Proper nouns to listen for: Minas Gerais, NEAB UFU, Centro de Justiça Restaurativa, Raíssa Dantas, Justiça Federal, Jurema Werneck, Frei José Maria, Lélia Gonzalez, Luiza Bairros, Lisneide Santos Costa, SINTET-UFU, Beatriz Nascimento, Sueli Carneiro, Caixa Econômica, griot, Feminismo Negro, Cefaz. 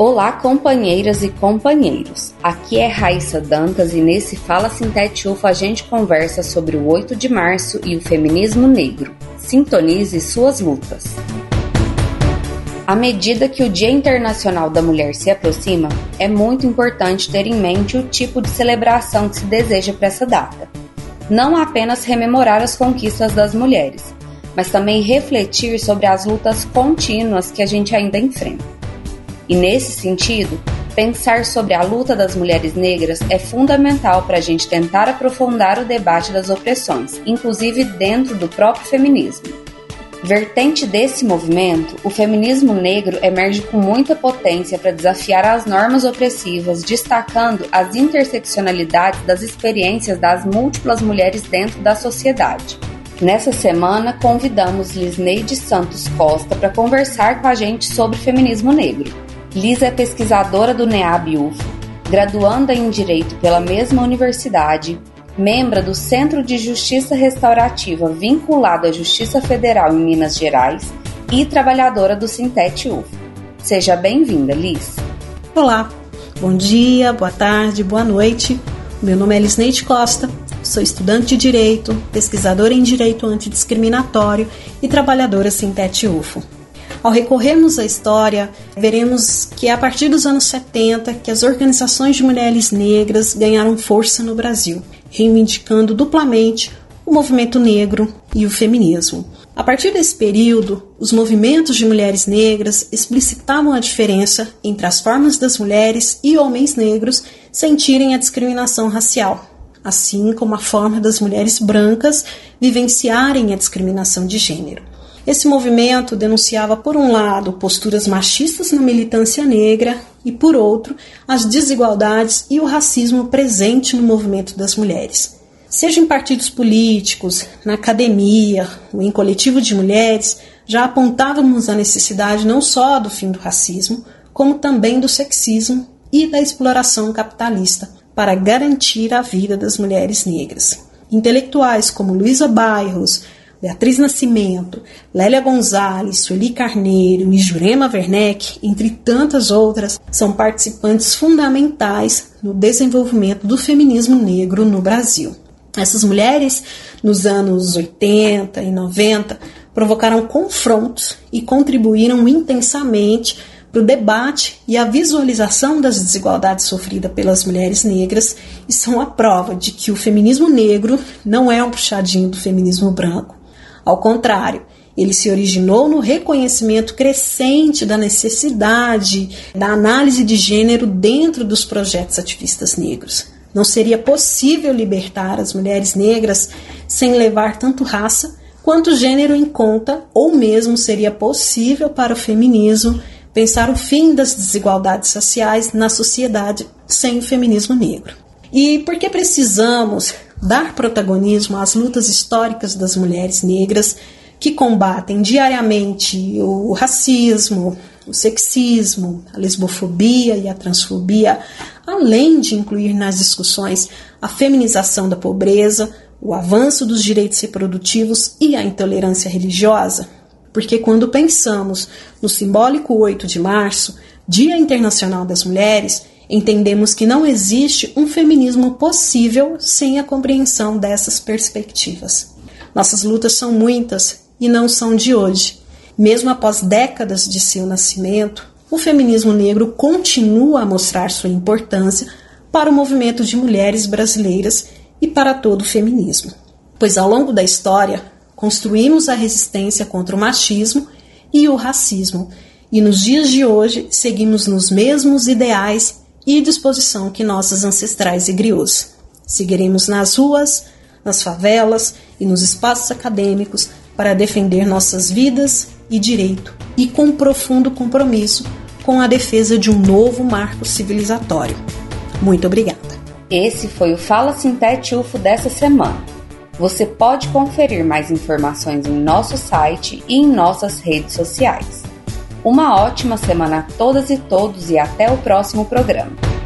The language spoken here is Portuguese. Olá, companheiras e companheiros. Aqui é Raíssa Dantas e nesse Fala SINTET-UFU a gente conversa sobre o 8 de março e o feminismo negro. Sintonize suas lutas. À medida que o Dia Internacional da Mulher se aproxima, é muito importante ter em mente o tipo de celebração que se deseja para essa data. Não apenas rememorar as conquistas das mulheres, mas também refletir sobre as lutas contínuas que a gente ainda enfrenta. E nesse sentido, pensar sobre a luta das mulheres negras é fundamental para a gente tentar aprofundar o debate das opressões, inclusive dentro do próprio feminismo. Vertente desse movimento, o feminismo negro emerge com muita potência para desafiar as normas opressivas, destacando as interseccionalidades das experiências das múltiplas mulheres dentro da sociedade. Nessa semana, convidamos Lisneide Santos Costa para conversar com a gente sobre feminismo negro. Liz é pesquisadora do NEAB UFU, graduanda em Direito pela mesma universidade, membra do Centro de Justiça Restaurativa vinculado à Justiça Federal em Minas Gerais e trabalhadora do SINTET-UFU. Seja bem-vinda, Liz. Olá, bom dia, boa tarde, boa noite. Meu nome é Lisneide Costa, sou estudante de Direito, pesquisadora em Direito Antidiscriminatório e trabalhadora SINTET-UFU. Ao recorrermos à história, veremos que é a partir dos anos 70 que as organizações de mulheres negras ganharam força no Brasil, reivindicando duplamente o movimento negro e o feminismo. A partir desse período, os movimentos de mulheres negras explicitavam a diferença entre as formas das mulheres e homens negros sentirem a discriminação racial, assim como a forma das mulheres brancas vivenciarem a discriminação de gênero. Esse movimento denunciava, por um lado, posturas machistas na militância negra e, por outro, as desigualdades e o racismo presente no movimento das mulheres. Seja em partidos políticos, na academia ou em coletivo de mulheres, já apontávamos a necessidade não só do fim do racismo, como também do sexismo e da exploração capitalista para garantir a vida das mulheres negras. Intelectuais como Luiza Bairros, Beatriz Nascimento, Lélia Gonzalez, Sueli Carneiro e Jurema Werneck, entre tantas outras, são participantes fundamentais no desenvolvimento do feminismo negro no Brasil. Essas mulheres, nos anos 80 e 90, provocaram confrontos e contribuíram intensamente para o debate e a visualização das desigualdades sofridas pelas mulheres negras e são a prova de que o feminismo negro não é um puxadinho do feminismo branco. Ao contrário, ele se originou no reconhecimento crescente da necessidade da análise de gênero dentro dos projetos ativistas negros. Não seria possível libertar as mulheres negras sem levar tanto raça quanto gênero em conta, ou mesmo seria possível para o feminismo pensar o fim das desigualdades sociais na sociedade sem o feminismo negro. E porque precisamos dar protagonismo às lutas históricas das mulheres negras que combatem diariamente o racismo, o sexismo, a lesbofobia e a transfobia, além de incluir nas discussões a feminização da pobreza, o avanço dos direitos reprodutivos e a intolerância religiosa? Porque quando pensamos no simbólico 8 de março, Dia Internacional das Mulheres, entendemos que não existe um feminismo possível sem a compreensão dessas perspectivas. Nossas lutas são muitas e não são de hoje. Mesmo após décadas de seu nascimento, o feminismo negro continua a mostrar sua importância para o movimento de mulheres brasileiras e para todo o feminismo. Pois ao longo da história, construímos a resistência contra o machismo e o racismo e nos dias de hoje seguimos nos mesmos ideais e disposição que nossas ancestrais e griots. Seguiremos nas ruas, nas favelas e nos espaços acadêmicos para defender nossas vidas e direito, e com profundo compromisso com a defesa de um novo marco civilizatório. Muito obrigada. Esse foi o Fala SINTET-UFU dessa semana. Você pode conferir mais informações em nosso site e em nossas redes sociais. Uma ótima semana a todas e todos e até o próximo programa.